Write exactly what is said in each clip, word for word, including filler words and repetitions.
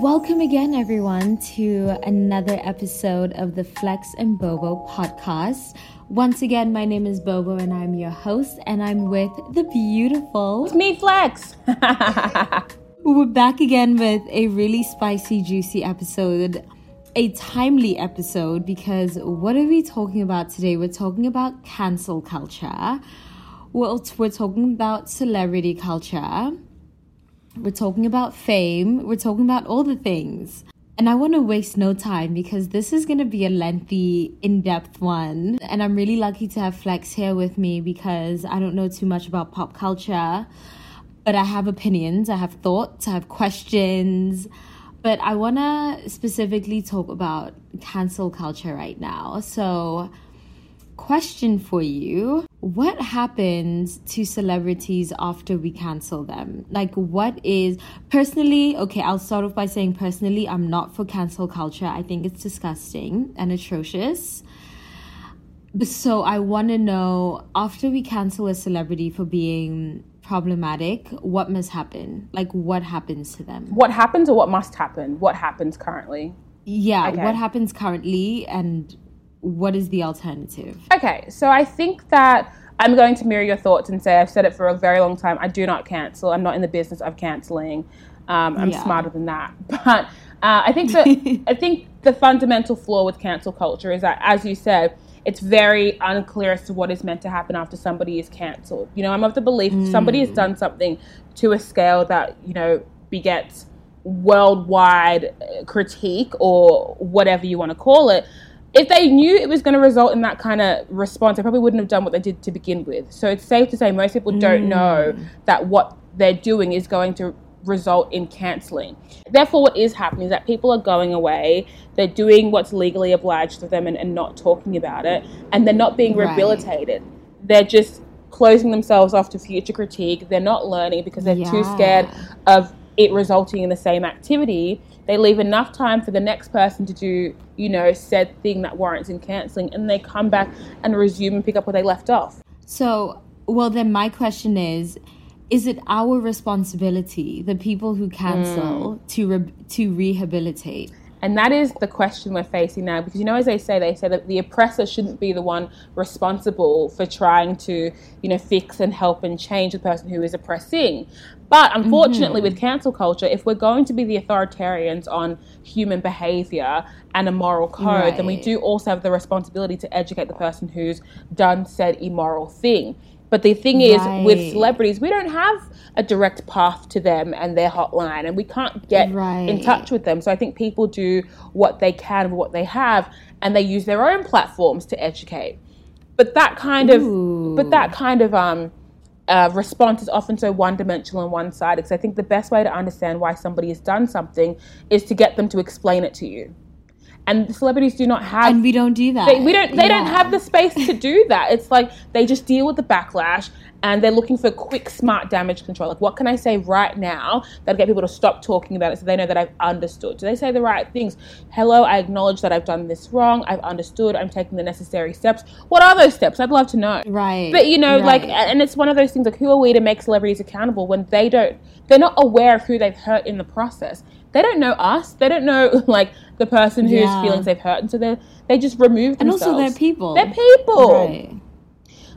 Welcome again, everyone, to another episode of the Flex and Bobo podcast. Once again, my name is Bobo and I'm your host, and I'm with the beautiful... It's me, Flex! We're back again with a really spicy, juicy episode. A timely episode, because what are we talking about today? We're talking about cancel culture. We're, we're talking about celebrity culture. We're talking about fame. We're talking about all the things. And I want to waste no time because this is going to be a lengthy, in-depth one. And I'm really lucky to have Flex here with me because I don't know too much about pop culture. But I have opinions. I have thoughts. I have questions. But I want to specifically talk about cancel culture right now. So... question for you: what happens to celebrities after we cancel them? Like, what is personally okay I'll start off by saying personally I'm not for cancel culture. I think it's disgusting and atrocious. So I want to know, after we cancel a celebrity for being problematic, what must happen? Like, what happens to them? What happens or what must happen? What happens currently? Yeah, okay. What happens currently, and what is the alternative? Okay, so I think that I'm going to mirror your thoughts and say I've said it for a very long time. I do not cancel. I'm not in the business of canceling. Um, I'm yeah. smarter than that. But uh, I think that I think the fundamental flaw with cancel culture is that, as you said, it's very unclear as to what is meant to happen after somebody is cancelled. You know, I'm of the belief mm. if somebody has done something to a scale that, you know, begets worldwide critique or whatever you want to call it, if they knew it was going to result in that kind of response, they probably wouldn't have done what they did to begin with. So it's safe to say most people mm. don't know that what they're doing is going to result in cancelling. Therefore, what is happening is that people are going away, they're doing what's legally obliged to them and, and not talking about it, and they're not being rehabilitated. Right. They're just closing themselves off to future critique. They're not learning because they're yeah. too scared of it resulting in the same activity. They leave enough time for the next person to do, you know, said thing that warrants in cancelling, and they come back and resume and pick up where they left off. So, well, then my question is, is it our responsibility, the people who cancel, mm. to re- to rehabilitate? And that is the question we're facing now, because, you know, as they say, they say that the oppressor shouldn't be the one responsible for trying to, you know, fix and help and change the person who is oppressing. But unfortunately, mm-hmm. with cancel culture, if we're going to be the authoritarians on human behavior and a moral code, right. then we do also have the responsibility to educate the person who's done said immoral thing. But the thing is, right. with celebrities, we don't have a direct path to them and their hotline, and we can't get right. in touch with them. So I think people do what they can with what they have, and they use their own platforms to educate. But that kind of, Ooh. but that kind of um, uh, response is often so one-dimensional and one-sided. Because I think the best way to understand why somebody has done something is to get them to explain it to you. And celebrities do not have... And we don't do that. They, we don't, they yeah. don't have the space to do that. It's like they just deal with the backlash and they're looking for quick, smart damage control. Like, what can I say right now that'll get people to stop talking about it so they know that I've understood? Do they say the right things? Hello, I acknowledge that I've done this wrong. I've understood. I'm taking the necessary steps. What are those steps? I'd love to know. Right. But, you know, right. like... And it's one of those things, like, who are we to make celebrities accountable when they don't... They're not aware of who they've hurt in the process. They don't know us. They don't know, like, the person whose yeah. feelings they've hurt. And so they they just remove themselves. And also they're people. They're people. Right.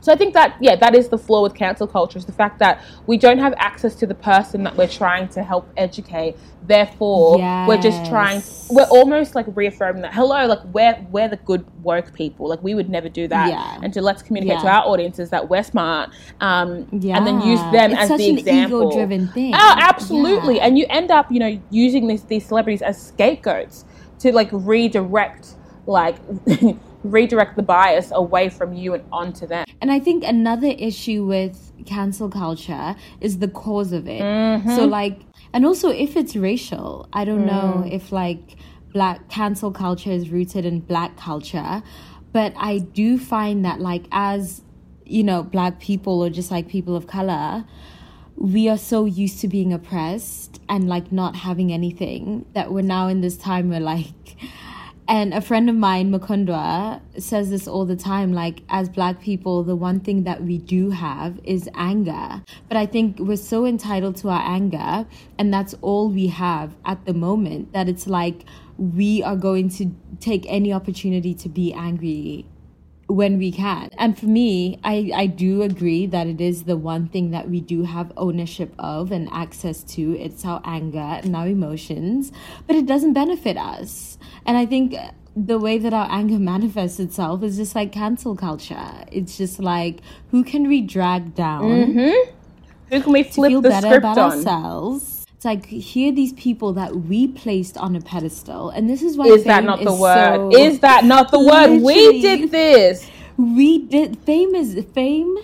So I think that, yeah, that is the flaw with cancel culture, is the fact that we don't have access to the person that we're trying to help educate. Therefore, yes. we're just trying, we're almost like reaffirming that, hello, like we're, we're the good woke people. Like we would never do that. Yeah. And so let's communicate yeah. to our audiences that we're smart um, yeah. and then use them it's as the example. It's such an ego-driven thing. Oh, absolutely. Yeah. And you end up, you know, using this, these celebrities as scapegoats to like redirect like redirect the bias away from you and onto them. And I think another issue with cancel culture is the cause of it. Mm-hmm. So like, and also if it's racial, I don't mm. know if like black cancel culture is rooted in black culture, but I do find that like as, you know, black people or just like people of color, we are so used to being oppressed and like not having anything that we're now in this time where like, and a friend of mine, Makondwa, says this all the time, like, as black people, the one thing that we do have is anger. But I think we're so entitled to our anger, and that's all we have at the moment, that it's like we are going to take any opportunity to be angry when we can. And for me, I, I do agree that it is the one thing that we do have ownership of and access to. It's our anger and our emotions, but it doesn't benefit us. And I think the way that our anger manifests itself is just like cancel culture. It's just like, who can we drag down? Mm-hmm. Who can we flip to feel the better script about on? Ourselves? It's like, here are these people that we placed on a pedestal. And this is why Is that not the word? Is that not the word? We did this. We did. Fame is, fame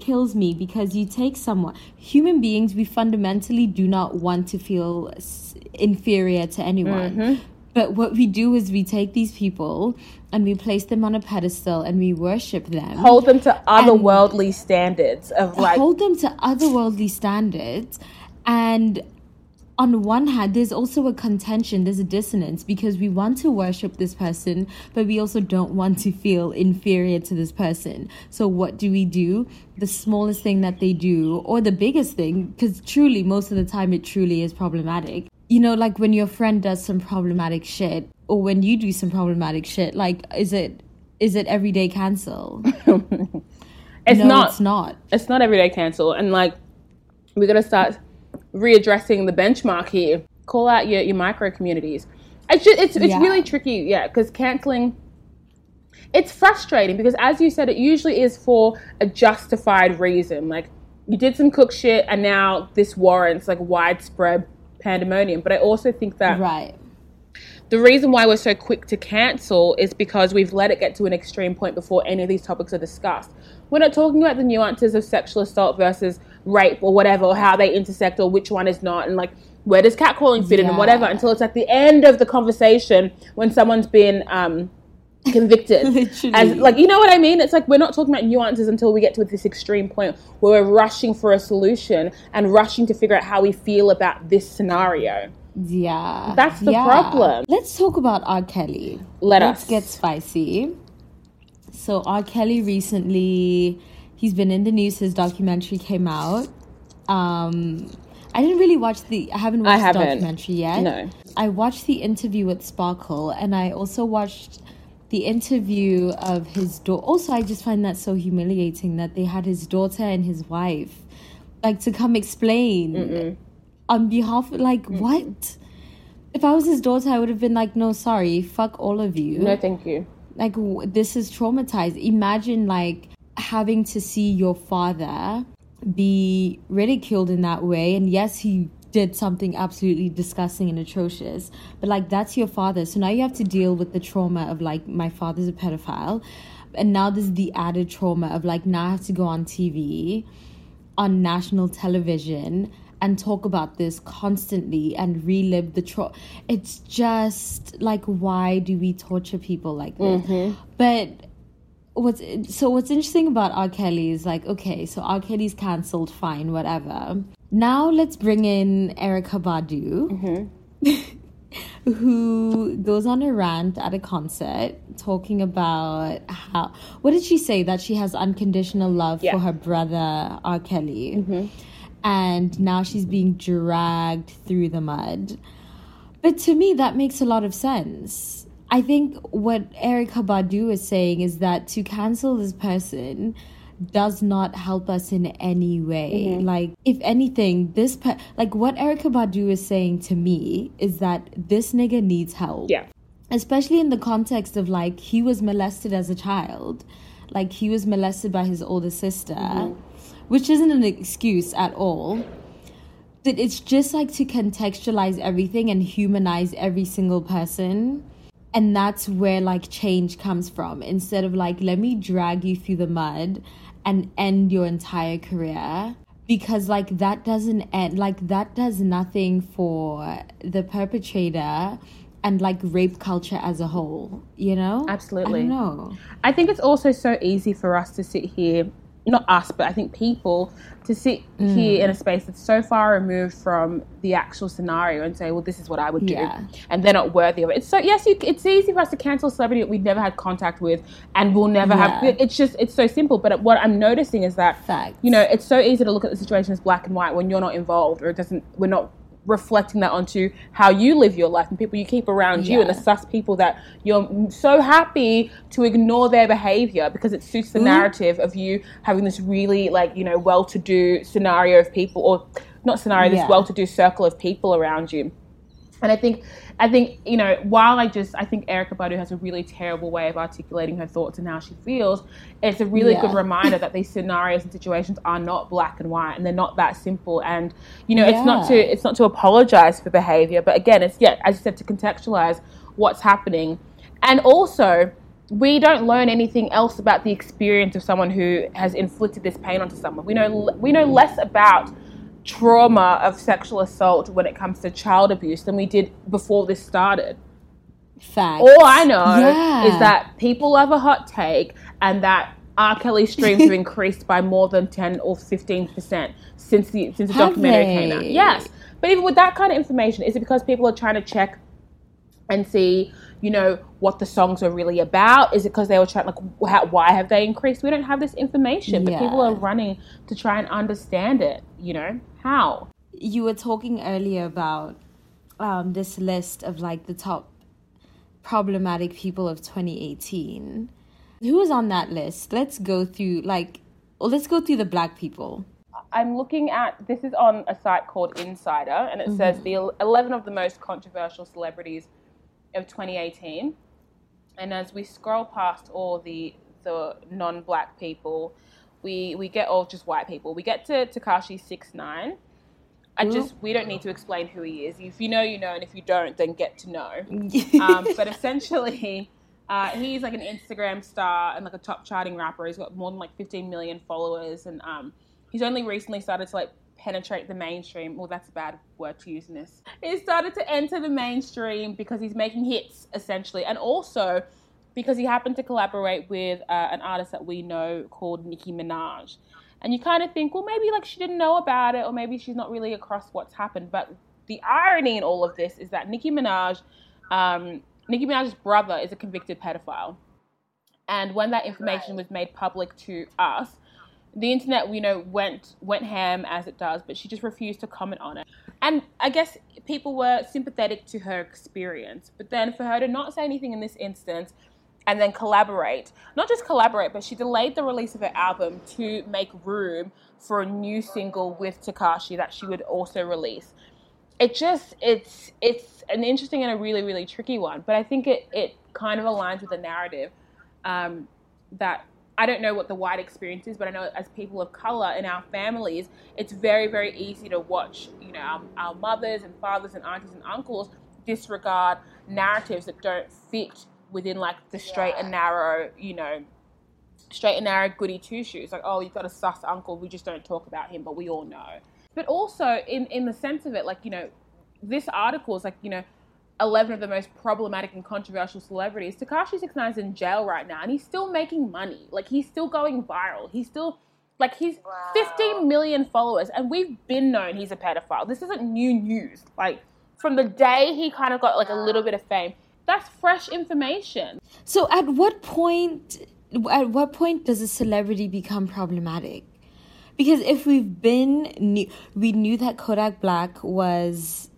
kills me because you take someone. Human beings, we fundamentally do not want to feel inferior to anyone. Mm-hmm. But what we do is we take these people and we place them on a pedestal and we worship them. Hold them to otherworldly standards. of like Hold them to otherworldly standards. And on one hand, there's also a contention, there's a dissonance, because we want to worship this person, but we also don't want to feel inferior to this person. So what do we do? The smallest thing that they do, or the biggest thing, because truly, most of the time, it truly is problematic. You know, like when your friend does some problematic shit, or when you do some problematic shit, like, is it is it everyday cancel? It's no, not. It's not. It's not everyday cancel. And like, we're going to start readdressing the benchmark here. Call out your, your micro communities. It's just, it's it's yeah. really tricky, yeah, because canceling, it's frustrating because, as you said, it usually is for a justified reason. Like, you did some cook shit and now this warrants like widespread pandemonium. But I also think that right. the reason why we're so quick to cancel is because we've let it get to an extreme point before any of these topics are discussed. We're not talking about the nuances of sexual assault versus rape or whatever, or how they intersect, or which one is not, and like where does catcalling fit yeah. in and whatever, until it's at the end of the conversation when someone's been um convicted. Literally. As like, you know what I mean? It's like, we're not talking about nuances until we get to this extreme point where we're rushing for a solution and rushing to figure out how we feel about this scenario. Yeah. That's the yeah. problem. Let's talk about R. Kelly. Let Let's us. get spicy. So R. Kelly recently, he's been in the news. His documentary came out. Um, I didn't really watch the... I haven't watched I haven't. the documentary yet. No. I watched the interview with Sparkle, and I also watched the interview of his daughter. Also, I just find that so humiliating that they had his daughter and his wife, like, to come explain Mm-mm. on behalf of... Like, Mm-mm. what? If I was his daughter, I would have been like, no, sorry, fuck all of you. No, thank you. Like, w- this is traumatized. Imagine, like... having to see your father be ridiculed in that way. And yes, he did something absolutely disgusting and atrocious, but like, that's your father. So now you have to deal with the trauma of like, my father's a pedophile, and now there's the added trauma of like, now I have to go on T V, on national television, and talk about this constantly and relive the trauma. It's just like, why do we torture people like this? Mm-hmm. But What's so what's interesting about R. Kelly is like, okay, so R. Kelly's cancelled, fine, whatever. Now let's bring in Erykah Badu, mm-hmm. who goes on a rant at a concert talking about how, what did she say? That she has unconditional love yeah. for her brother, R. Kelly. Mm-hmm. And now she's being dragged through the mud. But to me, that makes a lot of sense. I think what Erykah Badu is saying is that to cancel this person does not help us in any way. Mm-hmm. Like, if anything, this... Per- like, what Erykah Badu is saying to me is that this nigga needs help. Yeah. Especially in the context of, like, he was molested as a child. Like, he was molested by his older sister, mm-hmm. which isn't an excuse at all. But it's just, like, to contextualize everything and humanize every single person... And that's where like change comes from. Instead of like, let me drag you through the mud and end your entire career. Because like that doesn't end, like that does nothing for the perpetrator and like rape culture as a whole, you know? Absolutely. I don't know. I think it's also so easy for us to sit here, not us, but I think people, to sit mm. here in a space that's so far removed from the actual scenario and say, well, this is what I would do. Yeah. And they're not worthy of it. It's so, yes, you, it's easy for us to cancel celebrity that we've never had contact with and we'll never yeah. have. It's just, it's so simple. But what I'm noticing is that, Facts. you know, it's so easy to look at the situation as black and white when you're not involved, or it doesn't, we're not reflecting that onto how you live your life and people you keep around yeah. you, and the sus people that you're so happy to ignore their behavior because it suits the mm. narrative of you having this really like, you know, well-to-do scenario of people, or not scenario, yeah. this well-to-do circle of people around you. And I think, I think, you know, while I just, I think Erykah Badu has a really terrible way of articulating her thoughts and how she feels, it's a really yeah. good reminder that these scenarios and situations are not black and white, and they're not that simple. And, you know, yeah. it's not to, it's not to apologize for behavior, but again, it's, yeah, as you said, to contextualize what's happening. And also, we don't learn anything else about the experience of someone who has inflicted this pain onto someone. We know, we know less about trauma of sexual assault when it comes to child abuse than we did before this started. Facts. All I know yeah. is that people love a hot take, and that R. Kelly streams have increased by more than ten or fifteen percent since the since the have documentary they? came out. Yes. But even with that kind of information, is it because people are trying to check and see, you know, what the songs are really about? Is it because they were trying, like, how, why have they increased? We don't have this information, but yeah. people are running to try and understand it, you know? How? You were talking earlier about um, this list of, like, the top problematic people of twenty eighteen. Who was on that list? Let's go through, like, let's go through the black people. I'm looking at, this is on a site called Insider, and it mm-hmm. says the eleven of the most controversial celebrities of twenty eighteen, and as we scroll past all the the non-black people, we we get all just white people. We get to Takashi sixty-nine. I just we don't need to explain who he is. If you know, you know, and if you don't, then get to know. Um, but essentially, uh, he's like an Instagram star and like a top charting rapper. He's got more than like fifteen million followers, and um, he's only recently started to like penetrate the mainstream. Well, that's a bad word to use in this. He started to enter the mainstream because he's making hits, essentially, and also because he happened to collaborate with uh, an artist that we know called Nicki Minaj. And you kind of think, well, maybe like she didn't know about it, or maybe she's not really across what's happened. But the irony in all of this is that Nicki Minaj, um, Nicki Minaj's brother is a convicted pedophile. And when that information was made public to us, the internet, you know, went went ham as it does, but she just refused to comment on it. And I guess people were sympathetic to her experience, but then for her to not say anything in this instance and then collaborate, not just collaborate, but she delayed the release of her album to make room for a new single with Takashi that she would also release. It just, it's it's an interesting and a really, really tricky one, but I think it, it kind of aligns with the narrative um, that, I don't know what the white experience is, but I know as people of color in our families, it's very, very easy to watch, you know, our, our mothers and fathers and aunties and uncles disregard narratives that don't fit within like the straight yeah. and narrow, you know, straight and narrow goody two shoes. Like, oh, you've got a sus uncle. We just don't talk about him, but we all know. But also in, in the sense of it, like, you know, this article is like, you know, eleven of the most problematic and controversial celebrities. Takashi sixty-nine is in jail right now, and he's still making money. Like, he's still going viral. He's still, like, he's wow. fifteen million followers, and we've been known he's a pedophile. This isn't new news. Like, from the day he kind of got, like, a little bit of fame, that's fresh information. So at what point, at what point does a celebrity become problematic? Because if we've been, we knew that Kodak Black was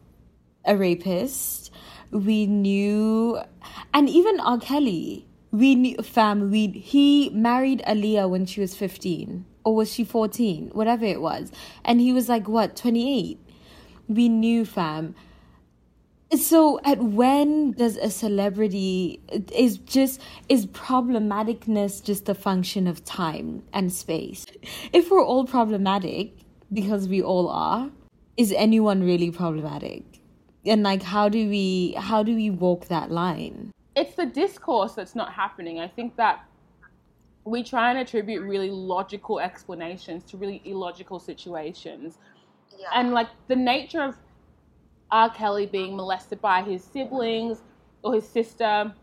a rapist, we knew, and even R. Kelly, we knew, fam, we, he married Aaliyah when she was fifteen, or was she fourteen, whatever it was, and he was like, what, twenty-eight? We knew, fam. So at when does a celebrity, is just, is problematicness just a function of time and space? If we're all problematic, because we all are, is anyone really problematic? And like, how do we how do we walk that line? it's the discourse that's not happening. I think that we try and attribute really logical explanations to really illogical situations. Yeah. And like the nature of R. Kelly being molested by his siblings or his sister,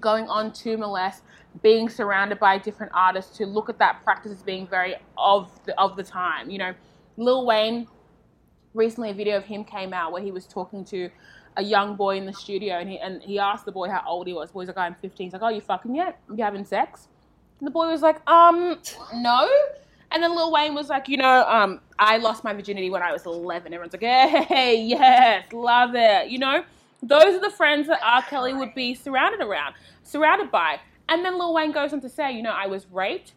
going on to molest, being surrounded by different artists who look at that practice as being very of the, of the time. You know, Lil Wayne, recently a video of him came out where he was talking to a young boy in the studio, and he and he asked the boy how old he was. The boy's like, I'm fifteen. He's like, oh, you fucking yet? You having sex? And the boy was like, um, no. And then Lil Wayne was like, you know, um, I lost my virginity when I was eleven. Everyone's like, hey, yes, love it. You know, those are the friends that R. Kelly would be surrounded around, surrounded by. And then Lil Wayne goes on to say, you know, I was raped.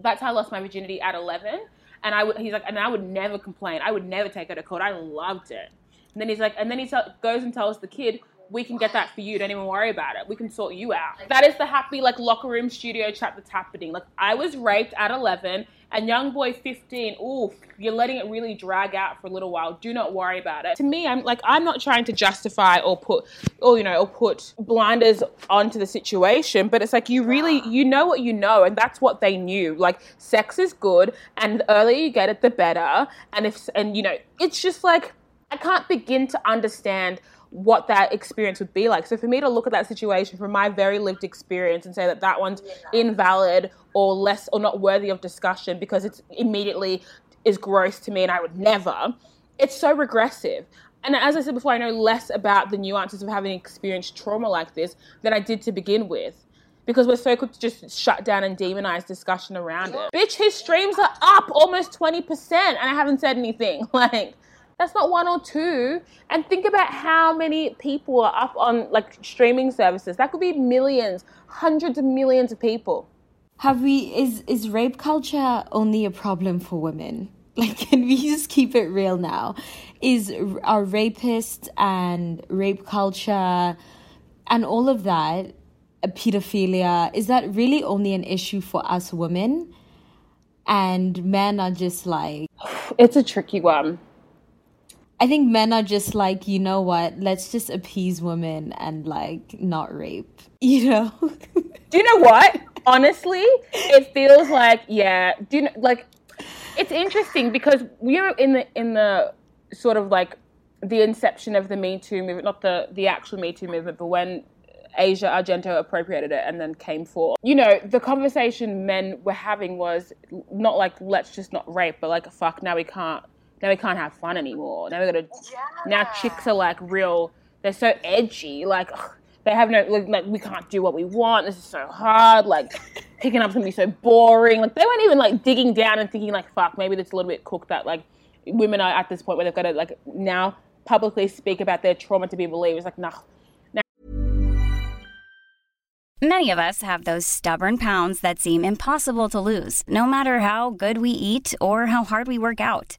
That's how I lost my virginity at eleven. And I would, he's like, and I would never complain. I would never take her to court. I loved it. And then he's like, and then he t- goes and tells the kid, we can get that for you. Don't even worry about it. We can sort you out. That is the happy, like, locker room studio chat that's happening. Like, I was raped at eleven, and young boy fifteen, ooh, you're letting it really drag out for a little while. Do not worry about it. To me, I'm like, I'm not trying to justify or put, or, you know, or put blinders onto the situation, but it's like, you really, you know what you know, and that's what they knew. Like, sex is good, and the earlier you get it, the better. And if, and, you know, it's just like, I can't begin to understand what that experience would be like. So for me to look at that situation from my very lived experience and say that that one's invalid or less or not worthy of discussion because it's immediately is gross to me and I would never, it's so regressive. And as I said before, I know less about the nuances of having experienced trauma like this than I did to begin with, because we're so quick to just shut down and demonize discussion around it. Bitch, his streams are up almost twenty percent and I haven't said anything. Like, that's not one or two. And think about how many people are up on, like, streaming services. That could be millions, hundreds of millions of people. Have we, is, is rape culture only a problem for women? Like, can we just keep it real now? Is, are rapists and rape culture and all of that, pedophilia, is that really only an issue for us women? And men are just like... It's a tricky one. I think men are just like, you know what, let's just appease women and, like, not rape, you know? Do you know what? Honestly, it feels like, yeah, do you know, like, it's interesting because we're in the in the sort of, like, the inception of the Me Too movement, not the, the actual Me Too movement, but when Asia Argento appropriated it and then came for. You know, the conversation men were having was not like, let's just not rape, but like, fuck, now we can't. Now we can't have fun anymore. Now we gotta. Yeah. Now chicks are like real. They're so edgy. Like ugh, they have no. Like, like we can't do what we want. This is so hard. Like picking up's gonna be so boring. Like they weren't even like digging down and thinking like fuck. Maybe that's a little bit cooked. That like women are at this point where they've got to like now publicly speak about their trauma to be believed. It's like nah. nah. Many of us have those stubborn pounds that seem impossible to lose, no matter how good we eat or how hard we work out.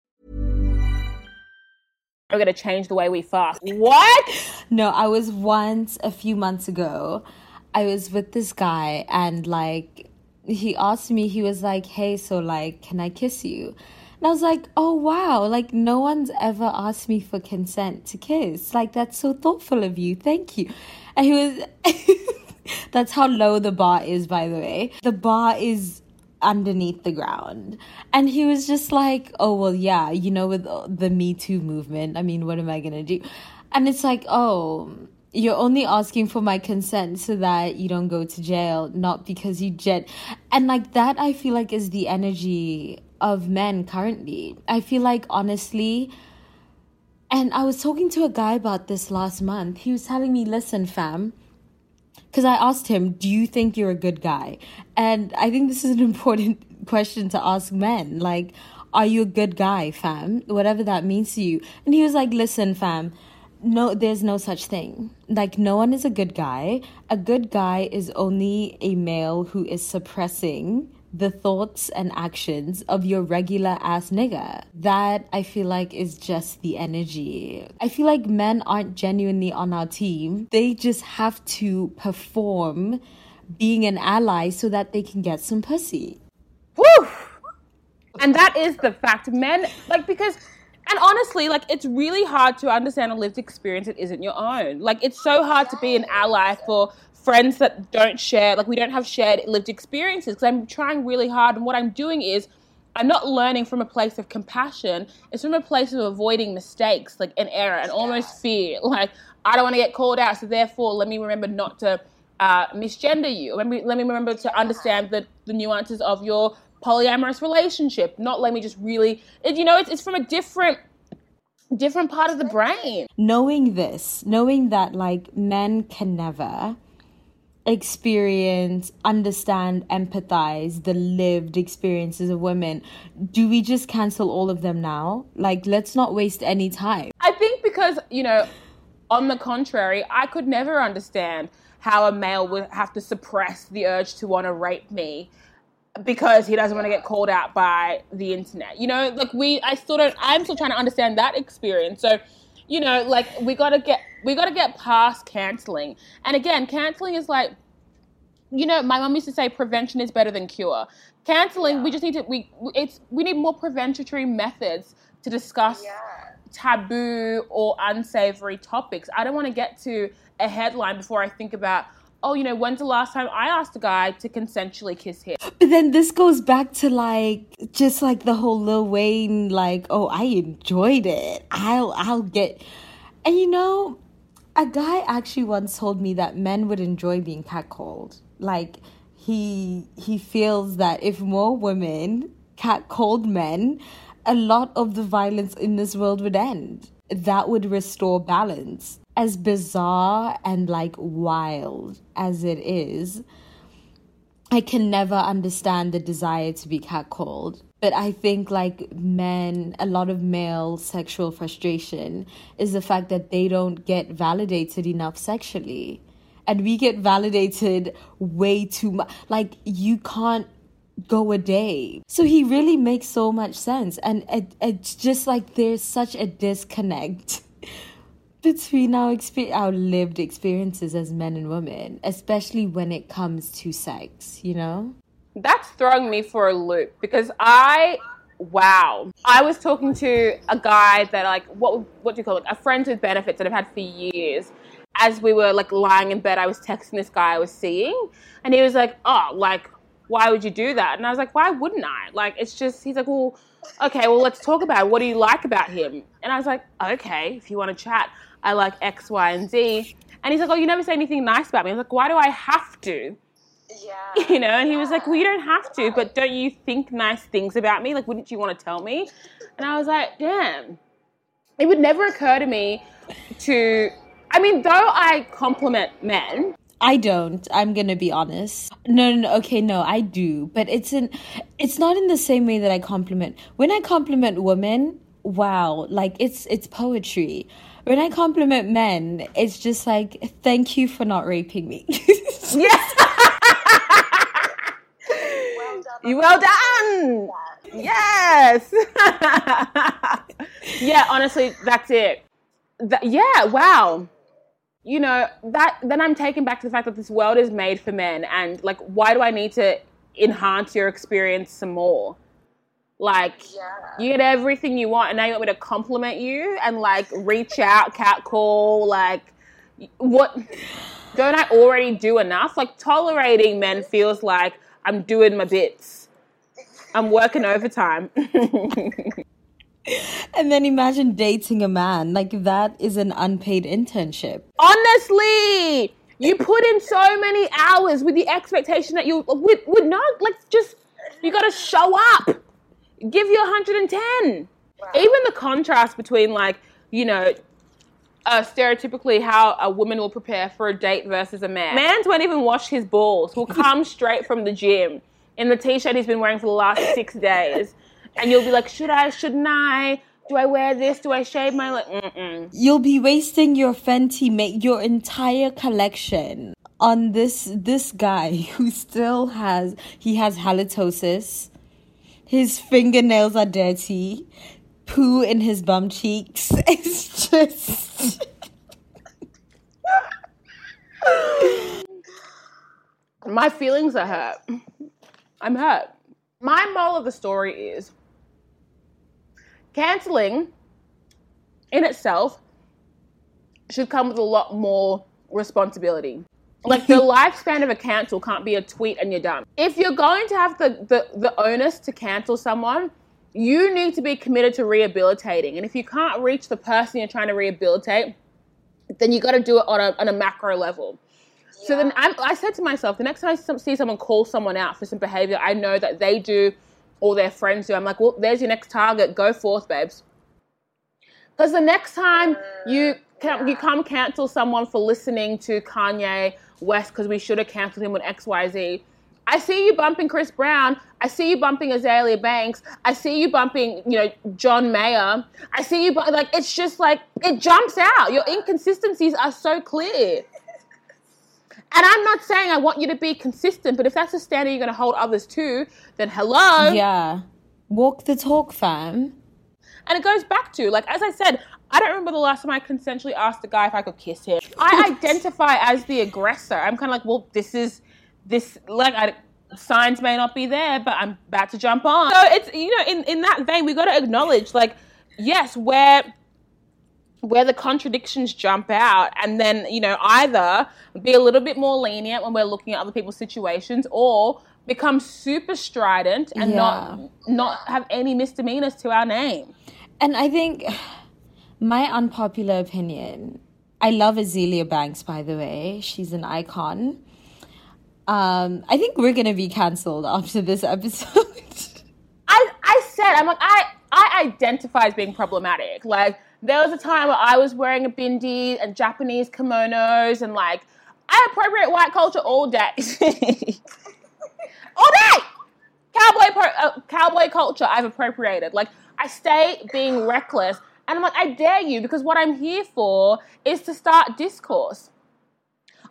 We're going to change the way we fuck. What? No, I was once a few months ago, I was with this guy and like he asked me, he was like, hey, so like, can I kiss you? And I was like, oh, wow. Like no one's ever asked me for consent to kiss. Like that's so thoughtful of you. Thank you. And he was, that's how low the bar is, by the way. The bar is underneath the ground. And he was just like, oh, well, yeah, you know, with the Me Too movement, I mean, what am I gonna do? And it's like, oh, you're only asking for my consent so that you don't go to jail, not because you jet. And like that, I feel like is the energy of men currently. I feel like, honestly, and I was talking to a guy about this last month. He was telling me, listen, fam, because I asked him, do you think you're a good guy? And I think this is an important question to ask men. Like, are you a good guy, fam? Whatever that means to you. And he was like, listen, fam, no, there's no such thing. Like, no one is a good guy. A good guy is only a male who is suppressing the thoughts and actions of your regular ass nigga. That I feel like is just the energy. I feel like men aren't genuinely on our team. They just have to perform being an ally so that they can get some pussy. Woo! And that is the fact. Men, like, because... And honestly, like, it's really hard to understand a lived experience that isn't your own. Like, it's so hard to be an ally for friends that don't share, like, we don't have shared lived experiences, because I'm trying really hard, and what I'm doing is I'm not learning from a place of compassion. It's from a place of avoiding mistakes, like, and error, and almost fear. Like, I don't want to get called out, so therefore let me remember not to uh, misgender you. Let me, let me remember to understand the, the nuances of your polyamorous relationship, not let me just really, it, you know, it's, it's from a different different part of the brain. Knowing this, knowing that, like, men can never experience, understand, empathize the lived experiences of women, do we just cancel all of them now? Like, let's not waste any time. I think because, you know, on the contrary, I could never understand how a male would have to suppress the urge to want to rape me because he doesn't want to get called out by the internet. You know, like, we, I still don't, I'm still trying to understand that experience. So, you know, like, we got to get, we got to get past cancelling. And again, cancelling is like, you know, my mum used to say prevention is better than cure. Cancelling, yeah. we just need to, we, it's, we need more preventatory methods to discuss yeah. taboo or unsavoury topics. I don't want to get to a headline before I think about, oh, you know, when's the last time I asked a guy to consensually kiss him? But then this goes back to, like, just, like, the whole Lil Wayne, like, oh, I enjoyed it. I'll, I'll get... And, you know, a guy actually once told me that men would enjoy being catcalled. Like, he, he feels that if more women catcalled men, a lot of the violence in this world would end. That would restore balance. As bizarre and, like, wild as it is, I can never understand the desire to be catcalled. But I think, like, men, a lot of male sexual frustration is the fact that they don't get validated enough sexually. And we get validated way too much. Like, you can't go a day. So he really makes so much sense. And it, it's just like there's such a disconnect between our exper- our lived experiences as men and women, especially when it comes to sex, you know? That's throwing me for a loop because I, wow. I was talking to a guy that, like, what what do you call it? A friend with benefits that I've had for years. As we were, like, lying in bed, I was texting this guy I was seeing, and he was like, oh, like, why would you do that? And I was like, why wouldn't I? Like, it's just, he's like, well, okay, well, let's talk about it. What do you like about him? And I was like, okay, if you want to chat, I like X, Y, and Z. And he's like, oh, you never say anything nice about me. I was like, why do I have to? Yeah. You know, and he was like, well, you don't have to, but don't you think nice things about me? Like, wouldn't you want to tell me? And I was like, damn. It would never occur to me to, I mean, though I compliment men. I don't, I'm going to be honest. No, no, no, okay, no, I do. But it's in, it's not in the same way that I compliment. When I compliment women, wow, like, it's it's poetry. When I compliment men, it's just like, thank you for not raping me. Yes. Well done. You well done. Yes. Yeah, honestly, that's it. That, yeah, wow. You know, that then I'm taken back to the fact that this world is made for men, and, like, why do I need to enhance your experience some more? Like, yeah. You get everything you want, and now you want me to compliment you and, like, reach out, catcall, like, what? Don't I already do enough? Like, tolerating men feels like I'm doing my bits. I'm working overtime. And then imagine dating a man. Like, that is an unpaid internship. Honestly, you put in so many hours with the expectation that you would, would not, like, just, you got to show up. Give you one hundred ten. Wow. Even the contrast between, like, you know, uh, stereotypically how a woman will prepare for a date versus a man. Man's won't even wash his balls. Will come straight from the gym in the T-shirt he's been wearing for the last six days. And you'll be like, should I, shouldn't I? do I wear this? Do I shave my leg? Mm-mm. You'll be wasting your Fenty, mate, your entire collection on this this guy who still has, he has halitosis. His fingernails are dirty. Poo in his bum cheeks. It's just... My feelings are hurt. I'm hurt. My moral of the story is canceling in itself should come with a lot more responsibility. Like, the lifespan of a cancel can't be a tweet and you're done. If you're going to have the, the, the onus to cancel someone, you need to be committed to rehabilitating. And if you can't reach the person you're trying to rehabilitate, then you got to do it on a, on a macro level. Yeah. So then I, I said to myself, the next time I see someone call someone out for some behavior I know that they do or their friends do, I'm like, well, there's your next target. Go forth, babes. Because the next time you can, yeah. you come cancel someone for listening to Kanye West because we should have canceled him on X Y Z, I see you bumping Chris Brown. I see you bumping Azealia Banks. I see you bumping, you know, John Mayer. I see you, bu- like, it's just like, it jumps out. Your inconsistencies are so clear. And I'm not saying I want you to be consistent, but if that's the standard you're going to hold others to, then hello. Yeah. Walk the talk, fam. And it goes back to, like, as I said, I don't remember the last time I consensually asked a guy if I could kiss him. I identify as the aggressor. I'm kind of like, well, this is... This, like, I, signs may not be there, but I'm about to jump on. So it's, you know, in, in that vein, we got to acknowledge, like, yes, where where the contradictions jump out, and then, you know, either be a little bit more lenient when we're looking at other people's situations, or become super strident and yeah. not not have any misdemeanors to our name. And I think my unpopular opinion, I love Azealia Banks, by the way. She's an icon. Um, I think we're going to be cancelled after this episode. I I said, I'm like, I, I identify as being problematic. Like, there was a time where I was wearing a bindi and Japanese kimonos and, like, I appropriate white culture all day. all day! Cowboy, pro, uh, cowboy culture I've appropriated. Like, I stay being reckless. And I'm like, I dare you, because what I'm here for is to start discourse.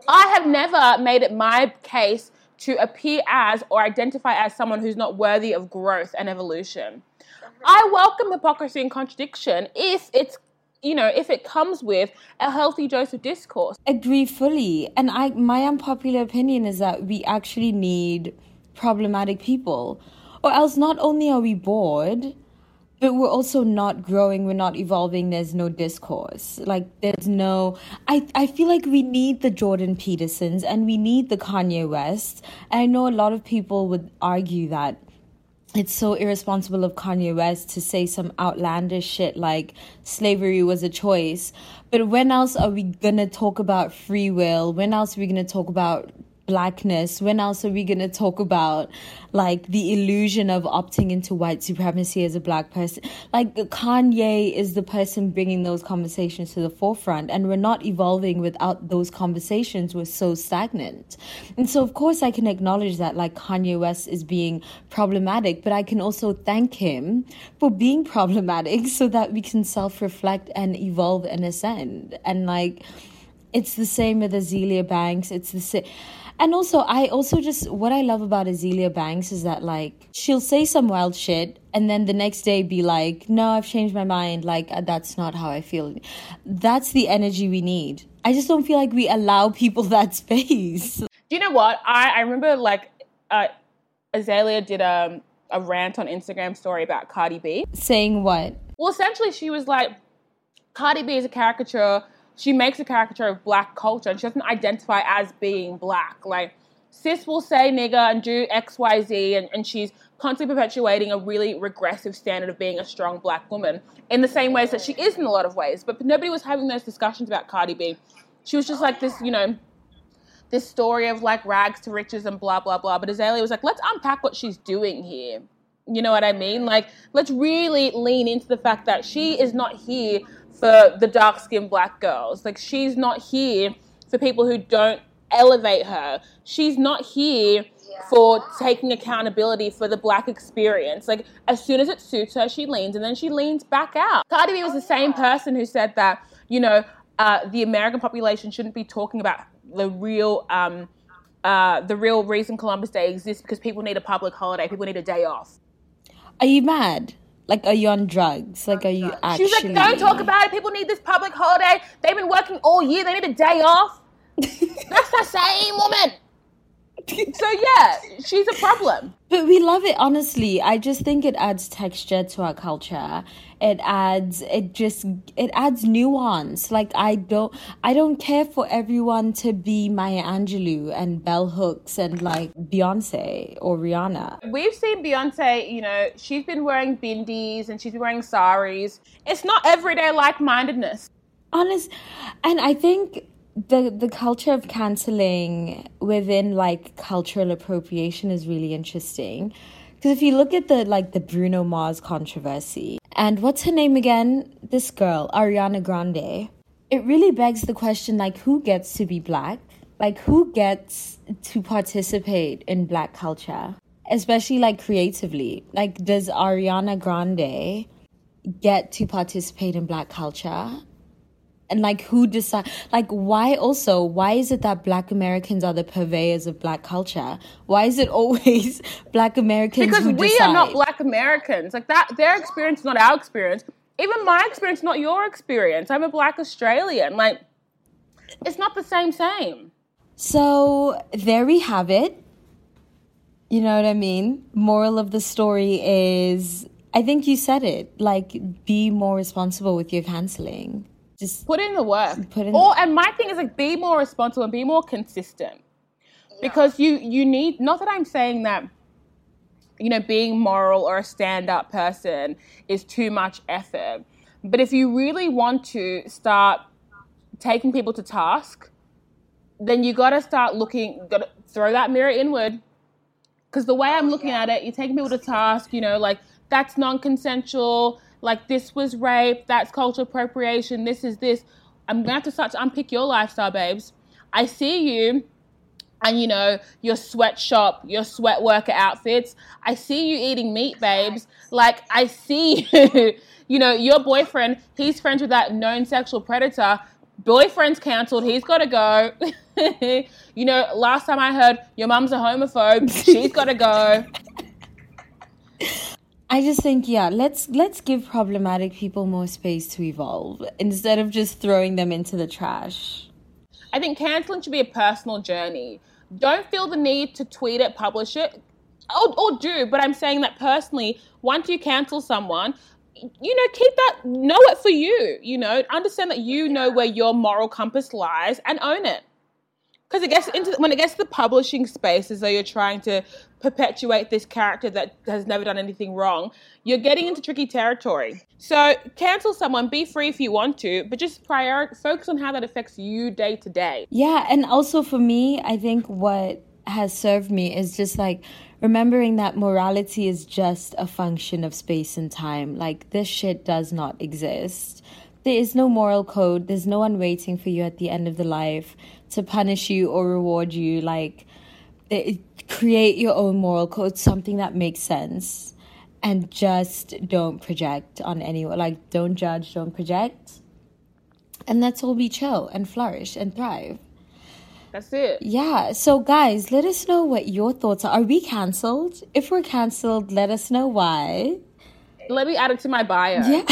I have never made it my case to appear as or identify as someone who's not worthy of growth and evolution. I welcome hypocrisy and contradiction if it's, you know, if it comes with a healthy dose of discourse. Agree fully. And I, my unpopular opinion is that we actually need problematic people, or else not only are we bored, but we're also not growing, we're not evolving, there's no discourse. Like, there's no... I, I feel like we need the Jordan Petersons and we need the Kanye West. And I know a lot of people would argue that it's so irresponsible of Kanye West to say some outlandish shit like slavery was a choice. But when else are we gonna talk about free will? When else are we gonna talk about... Blackness? When else are we going to talk about, like, the illusion of opting into white supremacy as a black person? Like, Kanye is the person bringing those conversations to the forefront, and we're not evolving without those conversations. We're so stagnant. And so, of course, I can acknowledge that, like, Kanye West is being problematic, but I can also thank him for being problematic so that we can self-reflect and evolve and ascend. And, like, it's the same with Azealia Banks. It's the same... And also, I also just, what I love about Azealia Banks is that, like, she'll say some wild shit and then the next day be like, no, I've changed my mind. Like, that's not how I feel. That's the energy we need. I just don't feel like we allow people that space. Do you know what? I, I remember, like, uh, Azealia did a, a rant on Instagram story about Cardi B. Saying what? Well, essentially, she was like, Cardi B is a caricature. She makes a caricature of black culture, and she doesn't identify as being black. Like, sis will say nigger and do X, Y, Z, and, and she's constantly perpetuating a really regressive standard of being a strong black woman in the same ways that she is in a lot of ways. But nobody was having those discussions about Cardi B. She was just like this, you know, this story of, like, rags to riches and blah, blah, blah. But Azealia was like, let's unpack what she's doing here. You know what I mean? Like, let's really lean into the fact that she is not here for the dark-skinned black girls. Like, she's not here for people who don't elevate her. She's not here yeah. for taking accountability for the Black experience. Like, as soon as it suits her, she leans, and then she leans back out. Cardi B was the same person who said that, you know, uh, the American population shouldn't be talking about the real... Um, Uh, the real reason Columbus Day exists, because people need a public holiday. People need a day off. Are you mad? Like, are you on drugs? Like, are you actually... She's like, don't talk about it. People need this public holiday. They've been working all year. They need a day off. That's the same woman. So, yeah, she's a problem. But we love it, honestly. I just think it adds texture to our culture. It adds, it just, it adds nuance. Like, I don't, I don't care for everyone to be Maya Angelou and bell hooks and, like, Beyonce or Rihanna. We've seen Beyonce, you know, she's been wearing bindis and she's been wearing saris. It's not everyday like-mindedness. Honest, and I think... The the culture of cancelling within, like, cultural appropriation is really interesting. Because if you look at the, like, the Bruno Mars controversy, and what's her name again? This girl, Ariana Grande. It really begs the question, like, who gets to be Black? Like, who gets to participate in Black culture? Especially, like, creatively. Like, does Ariana Grande get to participate in Black culture? And, like, who decide? Like, why also, why is it that Black Americans are the purveyors of Black culture? Why is it always Black Americans because who decide? Because we are not Black Americans. Like, that, their experience is not our experience. Even my experience is not your experience. I'm a Black Australian. Like, it's not the same same. So, there we have it. You know what I mean? Moral of the story is, I think you said it. Like, be more responsible with your cancelling. Just put in the work. Put in or, and my thing is, like, be more responsible and be more consistent. Yeah. Because you, you need, not that I'm saying that, you know, being moral or a stand-up person is too much effort. But if you really want to start taking people to task, then you got to start looking, got to throw that mirror inward. Because the way I'm looking yeah. at it, you're taking people to task, you know, like, that's non-consensual. Like, this was rape, that's cultural appropriation, this is this. I'm going to have to start to unpick your lifestyle, babes. I see you and, you know, your sweatshop, your sweat worker outfits. I see you eating meat, babes. Like, I see you. You know, your boyfriend, he's friends with that known sexual predator. Boyfriend's cancelled, he's got to go. You know, last time I heard, your mum's a homophobe, she's got to go. I just think, yeah, let's let's give problematic people more space to evolve instead of just throwing them into the trash. I think cancelling should be a personal journey. Don't feel the need to tweet it, publish it, or, or do, but I'm saying that personally, once you cancel someone, you know, keep that, know it for you, you know, understand that you know where your moral compass lies and own it. Because it gets into when it gets to the publishing space, as though you're trying to perpetuate this character that has never done anything wrong, you're getting into tricky territory. So cancel someone, be free if you want to, but just prior, focus on how that affects you day to day. Yeah, and also for me, I think what has served me is just, like, remembering that morality is just a function of space and time. Like, this shit does not exist. There is no moral code. There's no one waiting for you at the end of the life to punish you or reward you. Like, it, create your own moral code, something that makes sense, and just don't project on anyone. Like, don't judge, don't project, and let's all be chill and flourish and thrive. That's it. Yeah. So, guys, let us know what your thoughts are. Are we cancelled? If we're cancelled, let us know why. Let me add it to my bio. Yeah.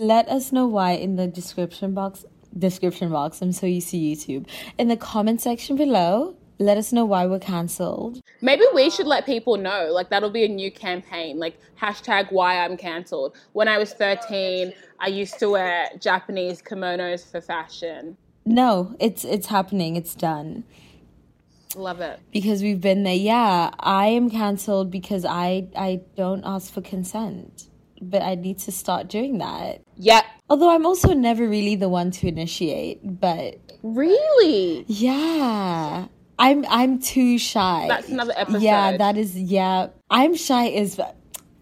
Let us know why in the description box description box I'm so used to YouTube. In the comment section below, let us know why we're cancelled. Maybe we should let people know. Like, that'll be a new campaign, like, hashtag why I'm cancelled. When I was thirteen, I used to wear Japanese kimonos for fashion. No, it's it's happening, it's done. Love it. Because we've been there. Yeah, I am cancelled because I I don't ask for consent. But I need to start doing that. Yeah. Although I'm also never really the one to initiate, but... Really? Yeah. I'm I'm too shy. That's another episode. Yeah, that is... Yeah. I'm shy as...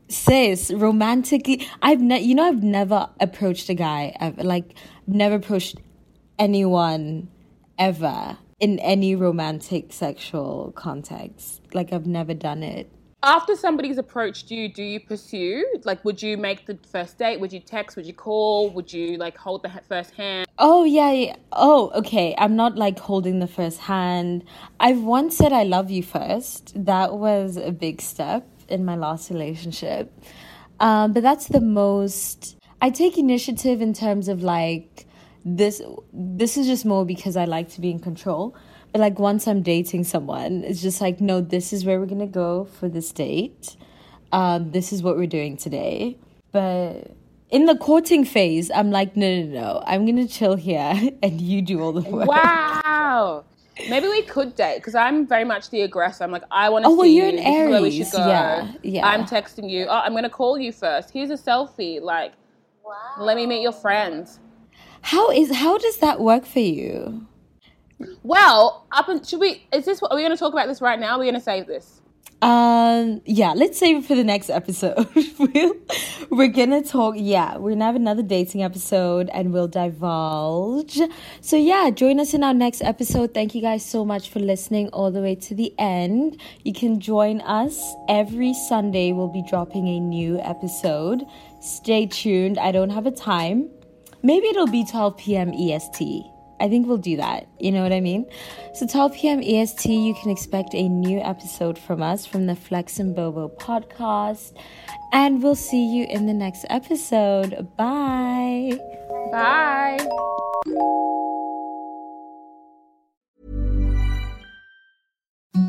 Sis, romantically... I've ne- You know, I've never approached a guy. I've, like, never approached anyone ever in any romantic sexual context. Like, I've never done it. After somebody's approached you, do you pursue? Like, would you make the first date? Would you text? Would you call? Would you, like, hold the first hand? Oh, yeah, yeah. Oh, okay. I'm not, like, holding the first hand. I've once said I love you first. That was a big step in my last relationship. Um, but that's the most... I take initiative in terms of, like, this. This is just more because I like to be in control. But, like, once I'm dating someone, it's just like, no, this is where we're going to go for this date. Um, this is what we're doing today. But in the courting phase, I'm like, no, no, no. I'm going to chill here and you do all the work. Wow. Maybe we could date, because I'm very much the aggressor. I'm like, I want to oh, see well, you're you. An Aries. This is where we should go. Yeah, yeah. I'm texting you. Oh, I'm going to call you first. Here's a selfie. Like, wow. Let me meet your friends. How is how does that work for you? Well, up and should we? Is this what are we going to talk about this right now? Are we going to save this? Um, yeah, let's save it for the next episode. we'll, we're gonna talk. Yeah, we're gonna have another dating episode, and we'll divulge. So yeah, join us in our next episode. Thank you guys so much for listening all the way to the end. You can join us every Sunday. We'll be dropping a new episode. Stay tuned. I don't have a time. Maybe it'll be twelve p.m. E S T. I think we'll do that. You know what I mean? So twelve p.m. E S T, you can expect a new episode from us from the Flex and Bobo podcast. And we'll see you in the next episode. Bye. Bye.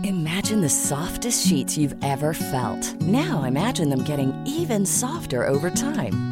Imagine the softest sheets you've ever felt. Now imagine them getting even softer over time.